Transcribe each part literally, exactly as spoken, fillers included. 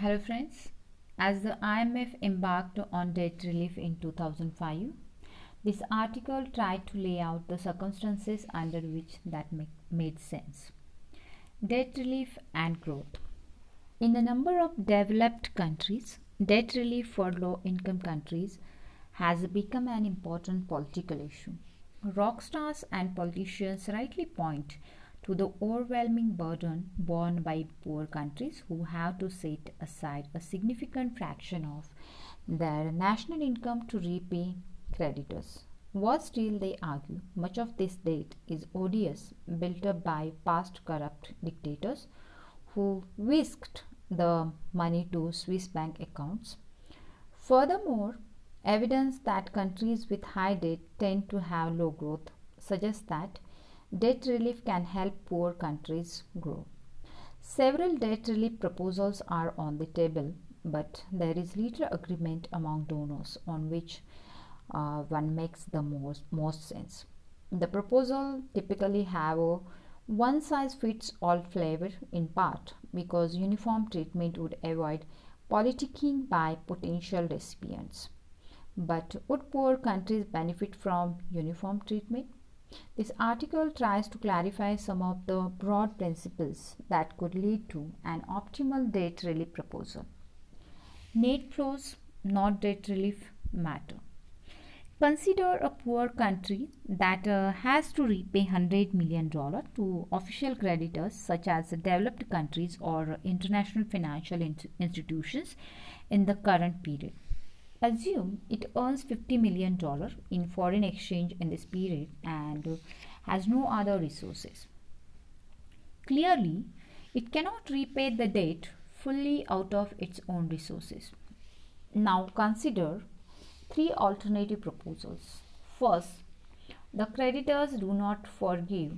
Hello friends, as the I M F embarked on debt relief in two thousand five, this article tried to lay out the circumstances under which that make, made sense. Debt relief and growth. In a number of developed countries, debt relief for low-income countries has become an important political issue. Rock stars and politicians rightly point to the overwhelming burden borne by poor countries who have to set aside a significant fraction of their national income to repay creditors. Worse still, they argue, much of this debt is odious, built up by past corrupt dictators who whisked the money to Swiss bank accounts. Furthermore, evidence that countries with high debt tend to have low growth suggests that debt relief can help poor countries grow. Several debt relief proposals are on the table, but there is little agreement among donors on which uh, one makes the most, most sense. The proposal typically have a one-size-fits-all flavor, in part because uniform treatment would avoid politicking by potential recipients. But would poor countries benefit from uniform treatment? This article tries to clarify some of the broad principles that could lead to an optimal debt relief proposal. Net flows, not debt relief, matter. Consider a poor country that uh, has to repay one hundred million dollars to official creditors such as developed countries or international financial in- institutions in the current period. Assume it earns fifty million dollars in foreign exchange in this period and has no other resources. Clearly, it cannot repay the debt fully out of its own resources. Now consider three alternative proposals. First, the creditors do not forgive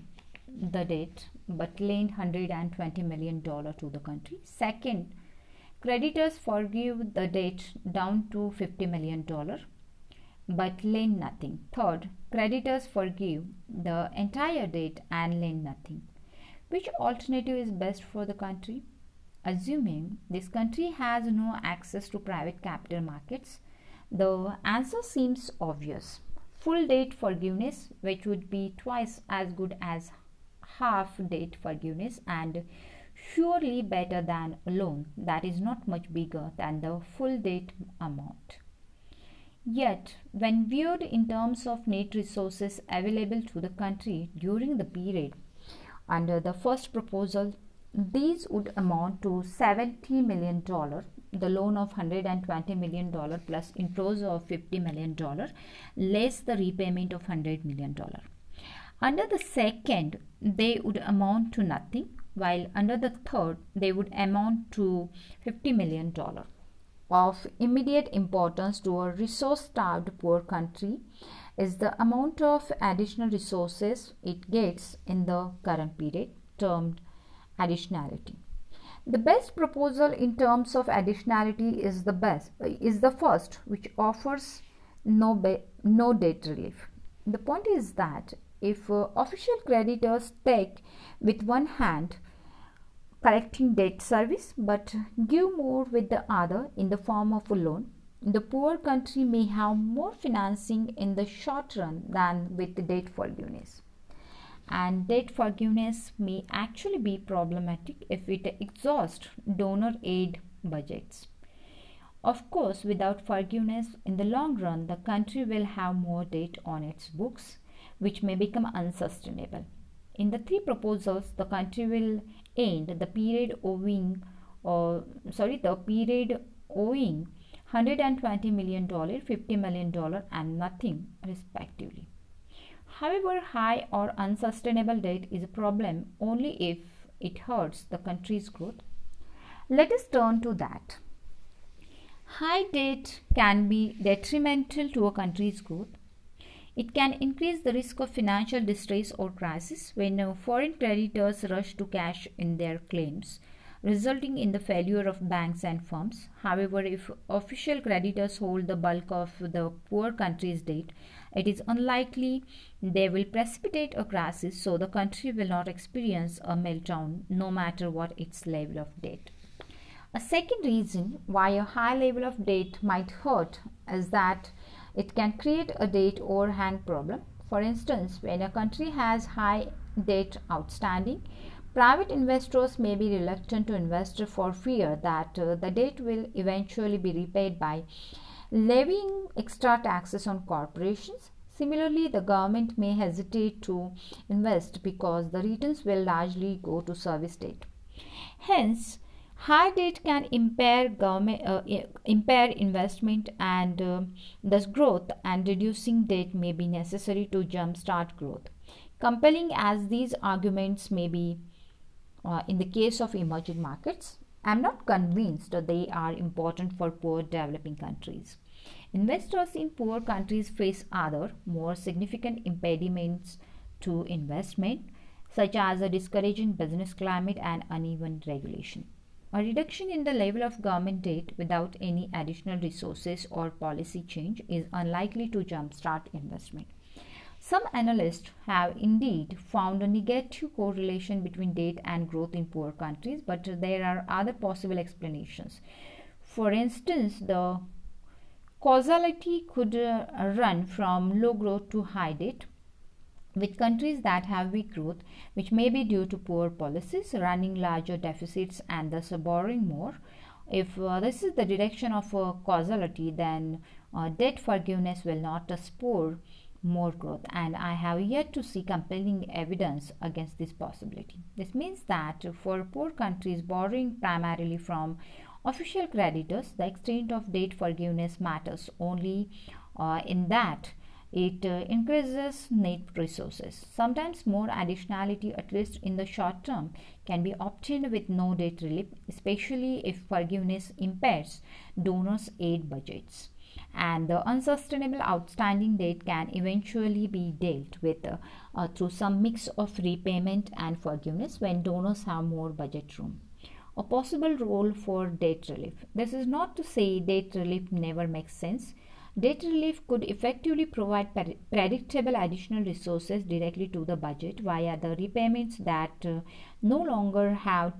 the debt but lend one hundred twenty million dollars to the country. Second, creditors forgive the debt down to fifty million dollars but lend nothing. Third, creditors forgive the entire debt and lend nothing. Which alternative is best for the country? Assuming this country has no access to private capital markets, the answer seems obvious. Full debt forgiveness, which would be twice as good as half debt forgiveness and surely better than a loan that is not much bigger than the full debt amount. Yet, when viewed in terms of net resources available to the country during the period, under the first proposal, these would amount to seventy million dollars, the loan of one hundred twenty million dollars plus inflows of fifty million dollars, less the repayment of one hundred million dollars. Under the second, they would amount to nothing, while under the third, they would amount to fifty million dollars. Of immediate importance to a resource-starved poor country is the amount of additional resources it gets in the current period, termed additionality. The best proposal in terms of additionality is the best is the first, which offers no be, no debt relief. The point is that if uh, official creditors take with one hand collecting debt service but give more with the other in the form of a loan, the poor country may have more financing in the short run than with debt forgiveness. And debt forgiveness may actually be problematic if it exhausts donor aid budgets. Of course, without forgiveness, in the long run, the country will have more debt on its books, which may become unsustainable. In the three proposals, the country will end the period owing, or sorry, the period owing one hundred twenty million dollars, fifty million dollars, and nothing, respectively. However, high or unsustainable debt is a problem only if it hurts the country's growth. Let us turn to that. High debt can be detrimental to a country's growth. It can increase the risk of financial distress or crisis when foreign creditors rush to cash in their claims, resulting in the failure of banks and firms. However, if official creditors hold the bulk of the poor country's debt, it is unlikely they will precipitate a crisis, so the country will not experience a meltdown no matter what its level of debt. A second reason why a high level of debt might hurt is that it can create a debt overhang problem. For instance, when a country has high debt outstanding, private investors may be reluctant to invest for fear that uh, the debt will eventually be repaid by levying extra taxes on corporations. Similarly, the government may hesitate to invest because the returns will largely go to service debt. Hence, high debt can impair government, uh, impair investment and uh, thus growth, and reducing debt may be necessary to jumpstart growth. Compelling as these arguments may be uh, in the case of emerging markets, I am not convinced that they are important for poor developing countries. Investors in poor countries face other, more significant impediments to investment, such as a discouraging business climate and uneven regulation. A reduction in the level of government debt without any additional resources or policy change is unlikely to jumpstart investment. Some analysts have indeed found a negative correlation between debt and growth in poor countries, but there are other possible explanations. For instance, the causality could uh, run from low growth to high debt, with countries that have weak growth, which may be due to poor policies, running larger deficits and thus borrowing more. If uh, this is the direction of uh, causality, then uh, debt forgiveness will not uh, spur more growth, and I have yet to see compelling evidence against this possibility. This means that for poor countries borrowing primarily from official creditors, the extent of debt forgiveness matters only uh, in that it uh, increases net resources. Sometimes more additionality, at least in the short term, can be obtained with no debt relief, especially if forgiveness impairs donors' aid budgets, and the unsustainable outstanding debt can eventually be dealt with uh, uh, through some mix of repayment and forgiveness when donors have more budget room. A possible role for debt relief. This is not to say debt relief never makes sense. Debt relief could effectively provide pre- predictable additional resources directly to the budget via the repayments that uh, no longer have,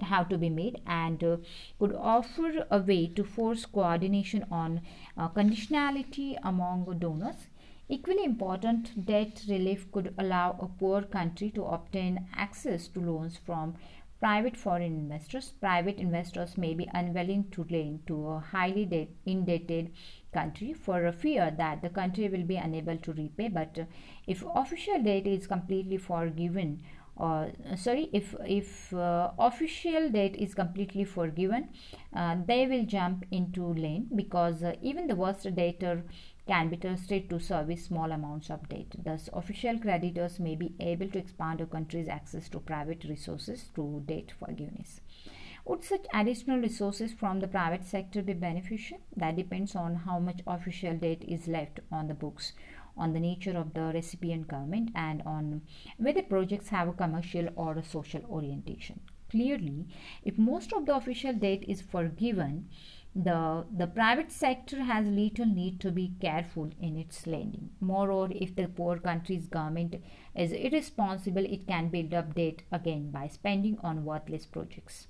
have to be made, and uh, could offer a way to force coordination on uh, conditionality among donors. Equally important, debt relief could allow a poor country to obtain access to loans from private foreign investors. Private investors may be unwilling to lend to a highly debt, indebted country for a fear that the country will be unable to repay. But uh, if official debt is completely forgiven, or uh, sorry, if if uh, official debt is completely forgiven, uh, they will jump into lend, because uh, even the worst debtor can be trusted to service small amounts of debt. Thus, official creditors may be able to expand a country's access to private resources through debt forgiveness. Would such additional resources from the private sector be beneficial? That depends on how much official debt is left on the books, on the nature of the recipient government, and on whether projects have a commercial or a social orientation. Clearly, if most of the official debt is forgiven, The, the private sector has little need to be careful in its lending. Moreover, if the poor country's government is irresponsible, it can build up debt again by spending on worthless projects.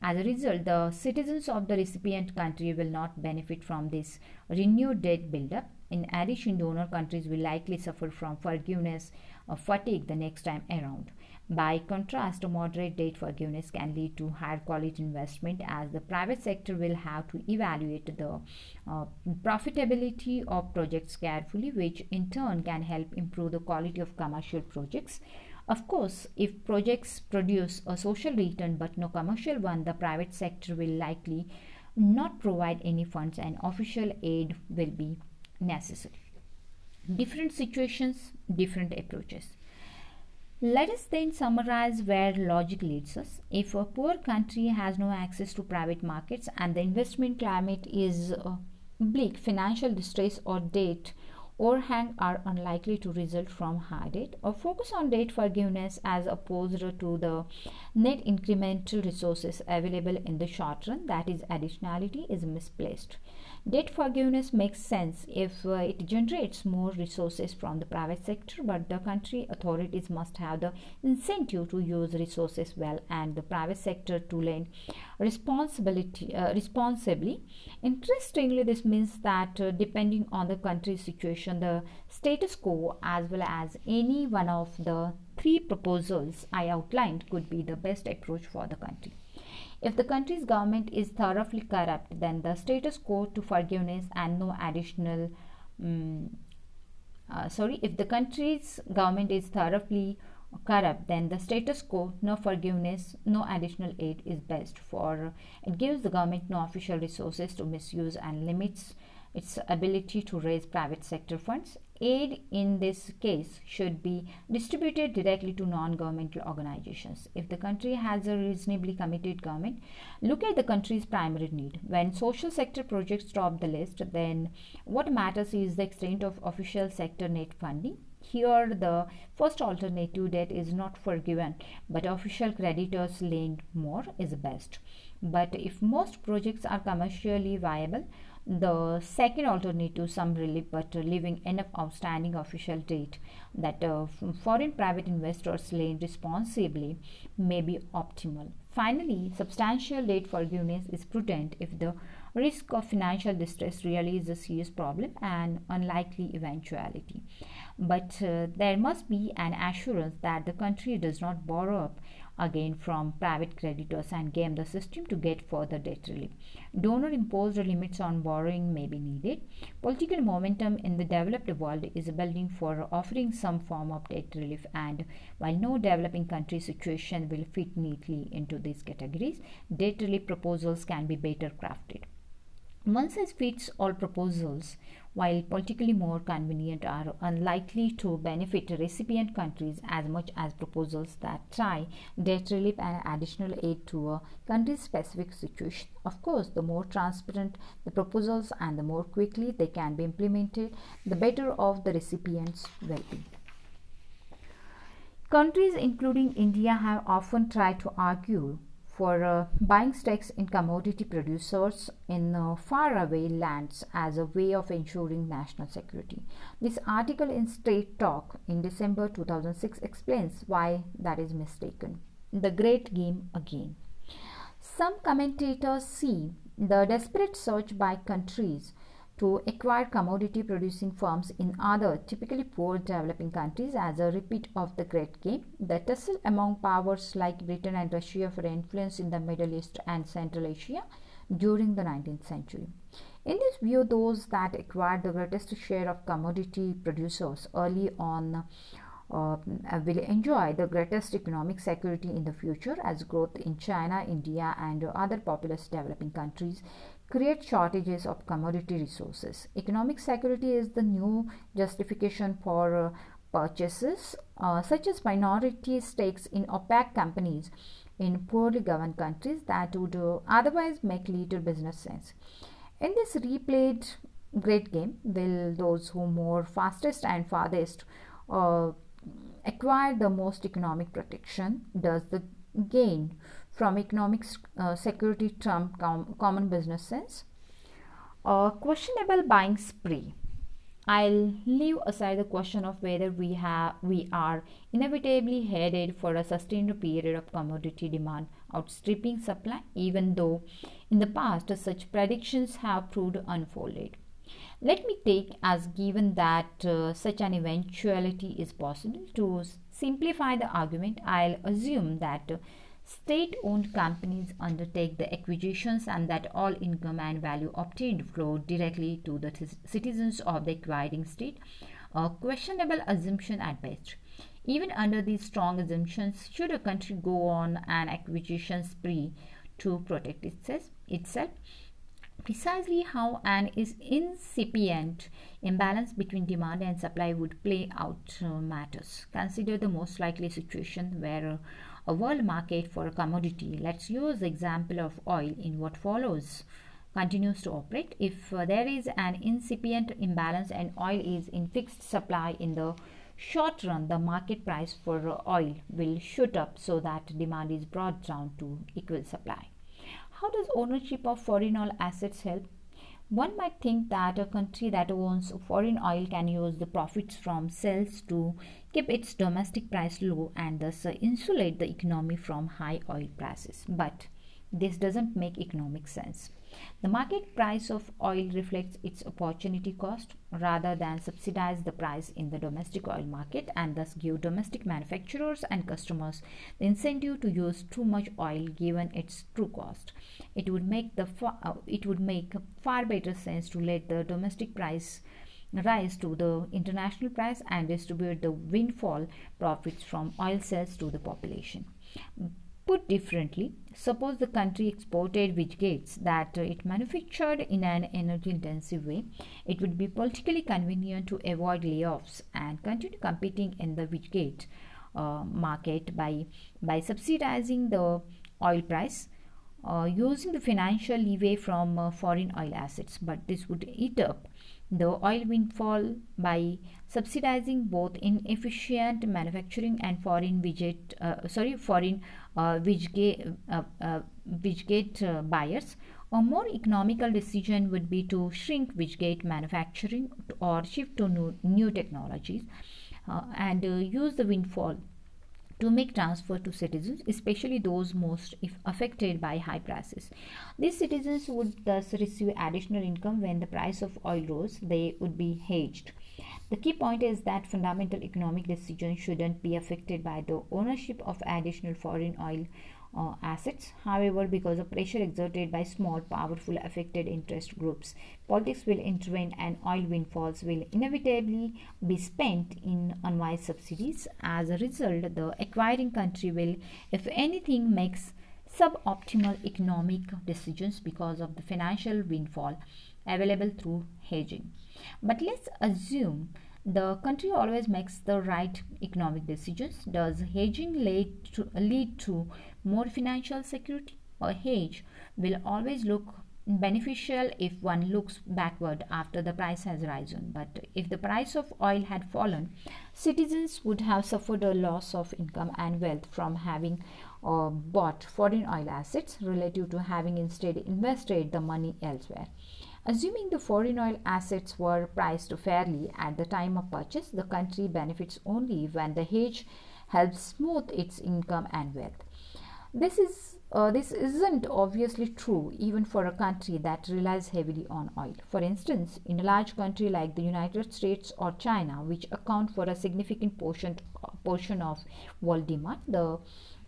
As a result, the citizens of the recipient country will not benefit from this renewed debt buildup. In addition, donor countries will likely suffer from forgiveness fatigue the next time around. By contrast, moderate debt forgiveness can lead to higher quality investment, as the private sector will have to evaluate the uh, profitability of projects carefully, which in turn can help improve the quality of commercial projects. Of course, if projects produce a social return but no commercial one, the private sector will likely not provide any funds and official aid will be necessary. Different situations, different approaches. Let us then summarize where logic leads us. If a poor country has no access to private markets and the investment climate is uh, bleak, financial distress or debt overhang are unlikely to result from high debt or focus on debt forgiveness as opposed to the net incremental resources available in the short run. That is, additionality is misplaced. Debt forgiveness makes sense if uh, it generates more resources from the private sector, but the country authorities must have the incentive to use resources well and the private sector to lend responsibility, uh, responsibly. Interestingly, this means that uh, depending on the country's situation, the status quo as well as any one of the three proposals I outlined could be the best approach for the country. If the country's government is thoroughly corrupt, then the status quo to forgiveness and no additional um, uh, sorry if the country's government is thoroughly corrupt, then the status quo, no forgiveness, no additional aid is best, for it gives the government no official resources to misuse and limits its ability to raise private sector funds. Aid in this case should be distributed directly to non-governmental organizations. If the country has a reasonably committed government, look at the country's primary need. When social sector projects top the list, then what matters is the extent of official sector net funding. Here, the first alternative, debt, is not forgiven, but official creditors lend more, is best. But if most projects are commercially viable, the second alternative, some relief but leaving enough outstanding official debt that uh, foreign private investors lend responsibly, may be optimal. Finally, substantial debt forgiveness is prudent if the risk of financial distress really is a serious problem and unlikely eventuality. But uh, there must be an assurance that the country does not borrow up again from private creditors and game the system to get further debt relief. Donor imposed limits on borrowing may be needed. Political momentum in the developed world is building for offering some form of debt relief, and while no developing country situation will fit neatly into these categories, debt relief proposals can be better crafted. One size fits all proposals, while politically more convenient, are unlikely to benefit recipient countries as much as proposals that try debt relief and additional aid to a country's specific situation. Of course, the more transparent the proposals and the more quickly they can be implemented, the better off the recipients will be. Countries including India have often tried to argue for uh, buying stakes in commodity producers in uh, faraway lands as a way of ensuring national security. This article in State Talk in December two thousand six explains why that is mistaken. The great game again. Some commentators see the desperate search by countries to acquire commodity producing firms in other typically poor developing countries as a repeat of the Great Game. The tussle among powers like Britain and Russia for influence in the Middle East and Central Asia during the nineteenth century. In this view, those that acquired the greatest share of commodity producers early on Uh, will enjoy the greatest economic security in the future, as growth in China, India and other populous developing countries create shortages of commodity resources. Economic security is the new justification for uh, purchases uh, such as minority stakes in opaque companies in poorly governed countries that would uh, otherwise make little business sense. In this replayed great game, will those who move fastest and farthest uh, acquire the most economic protection? Does the gain from economic uh, security trump com common business sense? Uh, questionable buying spree. I'll leave aside the question of whether we have we are inevitably headed for a sustained period of commodity demand outstripping supply, even though in the past such predictions have proved unfolded. Let me take as given that uh, such an eventuality is possible. To simplify the argument, I'll assume that uh, state-owned companies undertake the acquisitions and that all income and value obtained flow directly to the citizens of the acquiring state, a questionable assumption at best. Even under these strong assumptions, should a country go on an acquisition spree to protect itself? Precisely how an is incipient imbalance between demand and supply would play out uh, matters. Consider the most likely situation where uh, a world market for a commodity, let's use the example of oil in what follows, continues to operate. If uh, there is an incipient imbalance and oil is in fixed supply in the short run, the market price for uh, oil will shoot up so that demand is brought down to equal supply. How does ownership of foreign oil assets help? One might think that a country that owns foreign oil can use the profits from sales to keep its domestic price low and thus insulate the economy from high oil prices. But this doesn't make economic sense. The market price of oil reflects its opportunity cost rather than subsidize the price in the domestic oil market and thus give domestic manufacturers and customers the incentive to use too much oil given its true cost. It would make the far, uh, it would make far better sense to let the domestic price rise to the international price and distribute the windfall profits from oil sales to the population. Put differently, suppose the country exported widgets that it manufactured in an energy-intensive way. It would be politically convenient to avoid layoffs and continue competing in the widget uh, market by, by subsidizing the oil price, uh, using the financial leeway from uh, foreign oil assets. But this would eat up the oil windfall by subsidizing both inefficient manufacturing and foreign widget, uh, sorry, foreign uh, widget, uh, uh, widget uh, buyers. A more economical decision would be to shrink widget manufacturing or shift to new, new technologies uh, and uh, use the windfall to make transfer to citizens, especially those most if affected by high prices. These citizens would thus receive additional income when the price of oil rose. They would be hedged. The key point is that fundamental economic decisions shouldn't be affected by the ownership of additional foreign oil uh, assets. However, because of pressure exerted by small, powerful, affected interest groups, politics will intervene and oil windfalls will inevitably be spent in unwise subsidies. As a result, the acquiring country will, if anything, make suboptimal economic decisions because of the financial windfall available through hedging. But let's assume the country always makes the right economic decisions. Does hedging lead to, lead to more financial security? A hedge will always look beneficial if one looks backward after the price has risen. But if the price of oil had fallen, citizens would have suffered a loss of income and wealth from having uh, bought foreign oil assets relative to having instead invested the money elsewhere. Assuming the foreign oil assets were priced fairly at the time of purchase, the country benefits only when the hedge helps smooth its income and wealth. This is uh, this isn't obviously true even for a country that relies heavily on oil. For instance, in a large country like the United States or China, which account for a significant portion portion of world demand, the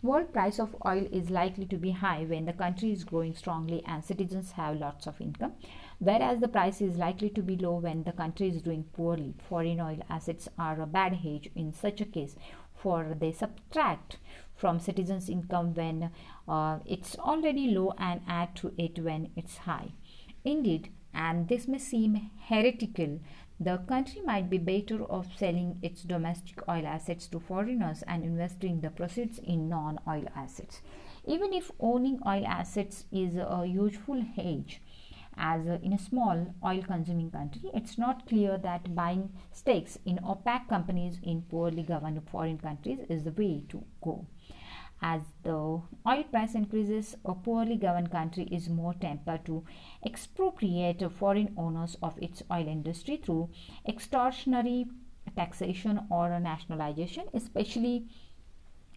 world price of oil is likely to be high when the country is growing strongly and citizens have lots of income, whereas the price is likely to be low when the country is doing poorly. Foreign oil assets are a bad hedge in such a case, for they subtract from citizens' income when uh, it's already low and add to it when it's high. Indeed, and this may seem heretical, the country might be better off selling its domestic oil assets to foreigners and investing the proceeds in non-oil assets. Even if owning oil assets is a useful hedge, as in a small oil-consuming country, it's not clear that buying stakes in opaque companies in poorly governed foreign countries is the way to go. As the oil price increases, a poorly governed country is more tempted to expropriate foreign owners of its oil industry through extortionary taxation or nationalization, especially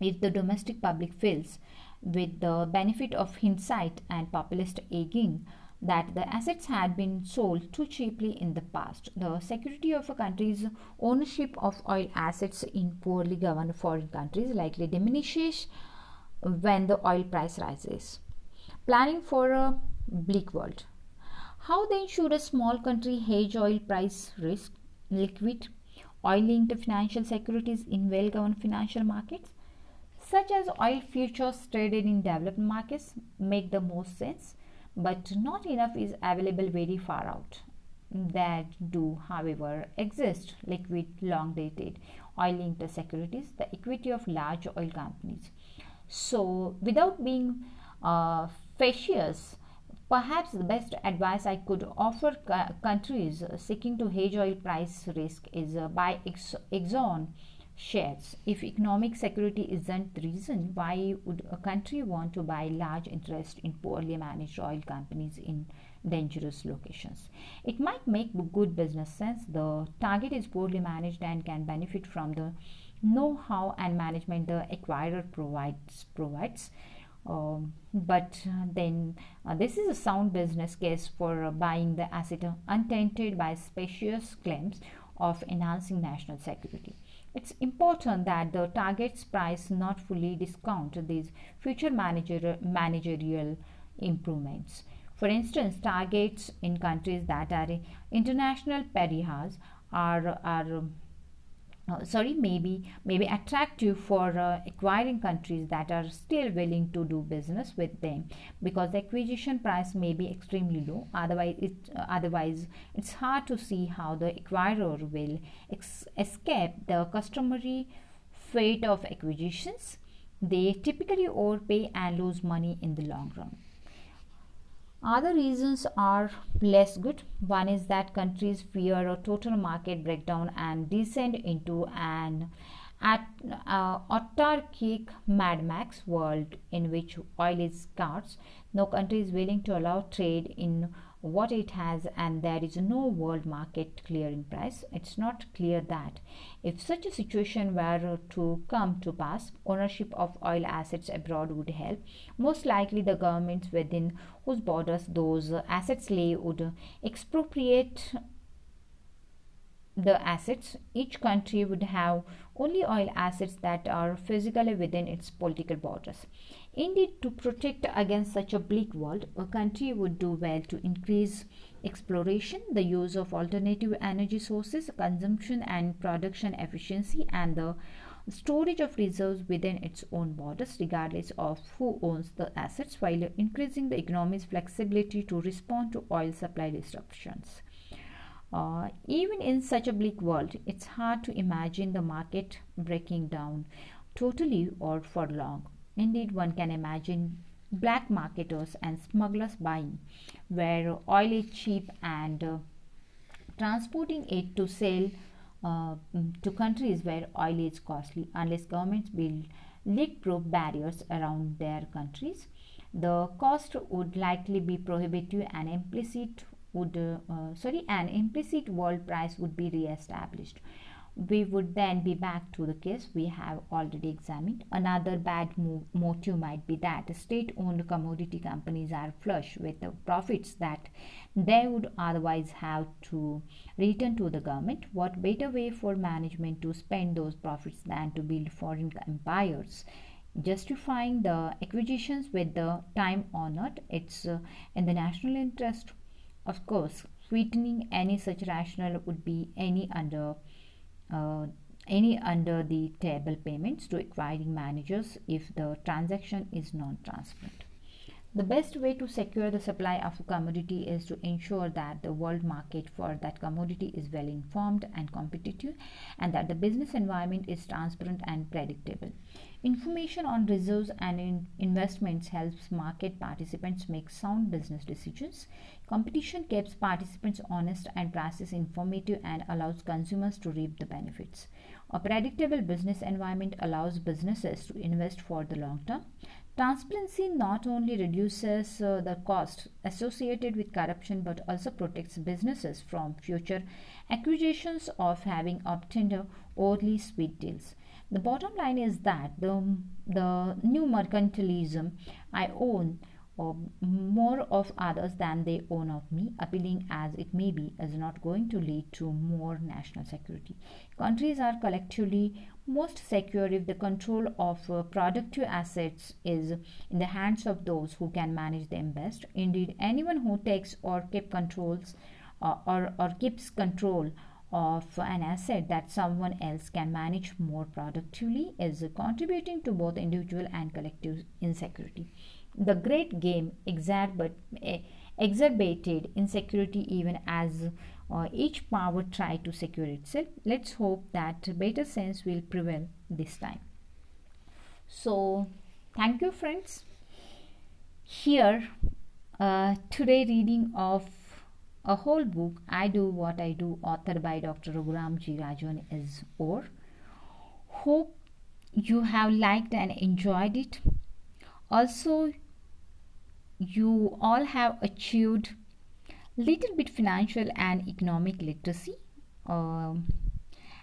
if the domestic public feels, with the benefit of hindsight and populist aging, that the assets had been sold too cheaply in the past. The security of a country's ownership of oil assets in poorly governed foreign countries likely diminishes when the oil price rises. Planning for a bleak world. How then should a small country hedge oil price risk? Liquid, oil-linked financial securities in well-governed financial markets, such as oil futures traded in developed markets, make the most sense. But not enough is available very far out. There do, however, exist liquid, long-dated oil-linked securities, the equity of large oil companies. So, without being uh, facetious, Perhaps the best advice I could offer countries seeking to hedge oil price risk is uh, buy Ex Exxon shares. If economic security isn't the reason, why would a country want to buy large interest in poorly managed oil companies in dangerous locations? It might make good business sense. The target is poorly managed and can benefit from the know-how and management the acquirer provides provides. Um, but then uh, this is a sound business case for uh, buying the asset untainted by specious claims of enhancing national security. It's important that the target's price not fully discount these future manager managerial improvements. For instance, targets in countries that are international pariahs are are Uh, sorry, maybe maybe attractive for uh, acquiring countries that are still willing to do business with them, because the acquisition price may be extremely low. Otherwise, it uh, otherwise it's hard to see how the acquirer will ex escape the customary fate of acquisitions. They typically overpay and lose money in the long run. Other reasons are less good. One is that countries fear a total market breakdown and descend into an at, uh, autarkic Mad Max world in which oil is scarce. No country is willing to allow trade in what it has, and there is no world market clearing price. It's not clear that if such a situation were to come to pass, ownership of oil assets abroad would help. Most likely the governments within whose borders those assets lay would expropriate the assets. Each country would have only oil assets that are physically within its political borders. Indeed, to protect against such a bleak world, a country would do well to increase exploration, the use of alternative energy sources, consumption and production efficiency, and the storage of reserves within its own borders, regardless of who owns the assets, while increasing the economy's flexibility to respond to oil supply disruptions. Uh, even in such a bleak world, it's hard to imagine the market breaking down totally or for long. Indeed, one can imagine black marketers and smugglers buying where oil is cheap and uh, transporting it to sell uh, to countries where oil is costly. Unless governments build leak-proof barriers around their countries, the cost would likely be prohibitive and implicit would uh, uh, sorry an implicit world price would be re-established. We would then be back to the case we have already examined. Another bad move, motive might be that state-owned commodity companies are flush with the profits that they would otherwise have to return to the government. What better way for management to spend those profits than to build foreign empires, justifying the acquisitions with the time-honored it's uh, in the national interest. Of course, sweetening any such rationale would be any under uh, any under the table payments to acquiring managers if the transaction is non-transparent. The best way to secure the supply of a commodity is to ensure that the world market for that commodity is well informed and competitive, and that the business environment is transparent and predictable. Information on reserves and in investments helps market participants make sound business decisions. Competition keeps participants honest and prices informative and allows consumers to reap the benefits. A predictable business environment allows businesses to invest for the long term. Transparency not only reduces uh, the cost associated with corruption but also protects businesses from future accusations of having obtained overly sweet deals. The bottom line is that the, the new mercantilism, I own uh, more of others than they own of me, appealing as it may be, is not going to lead to more national security. Countries are collectively most secure if the control of uh, productive assets is in the hands of those who can manage them best. Indeed, anyone who takes or keep controls uh, or, or keeps control of an asset that someone else can manage more productively is contributing to both individual and collective insecurity. The great game exacerbate, exacerbated insecurity even as uh, each power tried to secure itself. Let's hope that better sense will prevail this time. So, thank you, friends. Here Uh, today reading of a whole book, I Do What I Do, authored by Doctor Raghuram J. Rajan is over. Hope you have liked and enjoyed it. Also, you all have achieved little bit financial and economic literacy, um,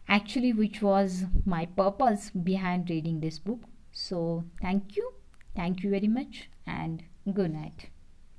actually which was my purpose behind reading this book. So thank you. Thank you very much and good night.